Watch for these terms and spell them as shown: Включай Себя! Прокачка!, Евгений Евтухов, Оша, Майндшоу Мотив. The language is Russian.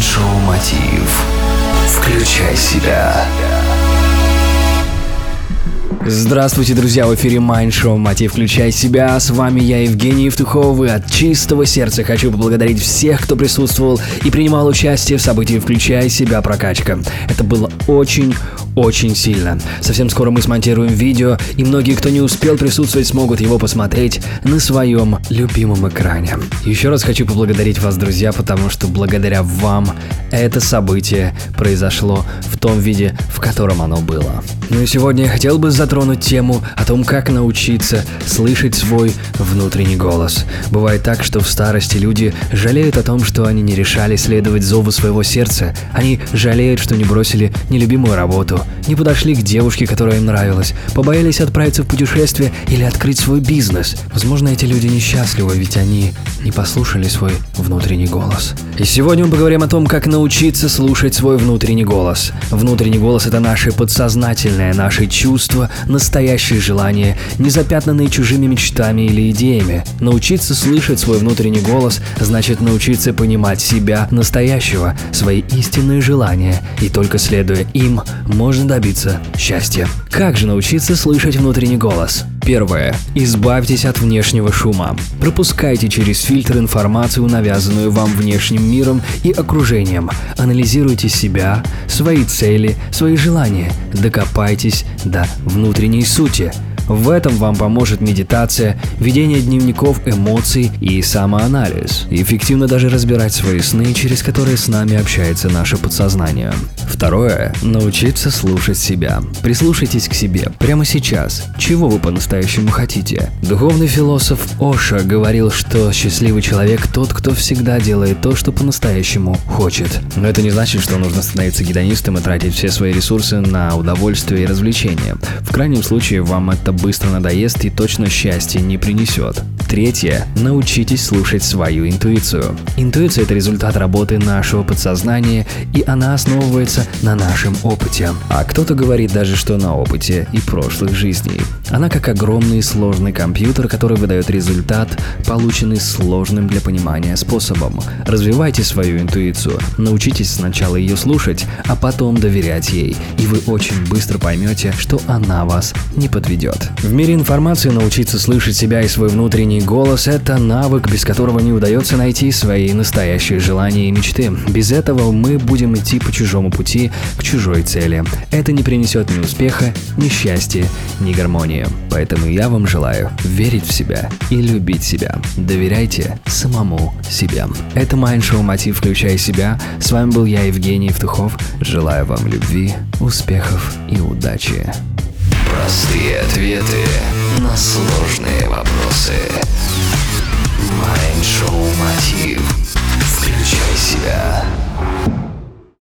Майндшоу Мотив. Включай себя. Здравствуйте, друзья, в эфире Майндшоу Мотив «Включай себя». С вами я, Евгений Евтухов, и от чистого сердца хочу поблагодарить всех, кто присутствовал и принимал участие в событии «Включай себя! Прокачка!». Это было очень сильно. Совсем скоро мы смонтируем видео, и многие, кто не успел присутствовать, смогут его посмотреть на своем любимом экране. Еще раз хочу поблагодарить вас, друзья, потому что благодаря вам это событие произошло в том виде, в котором оно было. Ну и сегодня я хотел бы затронуть тему о том, как научиться слышать свой внутренний голос. Бывает так, что в старости люди жалеют о том, что они не решали следовать зову своего сердца. Они жалеют, что не бросили нелюбимую работу, не подошли к девушке, которая им нравилась, побоялись отправиться в путешествие или открыть свой бизнес. Возможно, эти люди несчастливы, ведь они не послушали свой внутренний голос. И сегодня мы поговорим о том, как научиться слушать свой внутренний голос. Внутренний голос – это наше подсознательное, наши чувства, настоящие желания, не запятнанные чужими мечтами или идеями. Научиться слышать свой внутренний голос значит научиться понимать себя настоящего, свои истинные желания, и только следуя им, можно добиться счастья. Как же научиться слышать внутренний голос? Первое. Избавьтесь от внешнего шума. Пропускайте через фильтр информацию, навязанную вам внешним миром и окружением. Анализируйте себя, свои цели, свои желания. Докопайтесь до внутренней сути. В этом вам поможет медитация, ведение дневников эмоций и самоанализ. Эффективно даже разбирать свои сны, через которые с нами общается наше подсознание. Второе. Научиться слушать себя. Прислушайтесь к себе прямо сейчас. Чего вы по-настоящему хотите? Духовный философ Оша говорил, что счастливый человек тот, кто всегда делает то, что по-настоящему хочет. Но это не значит, что нужно становиться гедонистом и тратить все свои ресурсы на удовольствие и развлечения. В крайнем случае вам это быстро надоест и точно счастья не принесет. Третье. Научитесь слушать свою интуицию. Интуиция – это результат работы нашего подсознания, и она основывается на нашем опыте. А кто-то говорит даже, что на опыте и прошлых жизней. Она как огромный сложный компьютер, который выдает результат, полученный сложным для понимания способом. Развивайте свою интуицию, научитесь сначала ее слушать, а потом доверять ей, и вы очень быстро поймете, что она вас не подведет. В мире информации научиться слышать себя и свой внутренний голос – это навык, без которого не удается найти свои настоящие желания и мечты. Без этого мы будем идти по чужому пути, к чужой цели. Это не принесет ни успеха, ни счастья, ни гармонии. Поэтому я вам желаю верить в себя и любить себя. Доверяйте самому себе. Это Майндшоу Мотив «Включай себя». С вами был я, Евгений Евтухов. Желаю вам любви, успехов и удачи. Простые ответы на сложные вопросы. Майндшоу Мотив. Включай себя.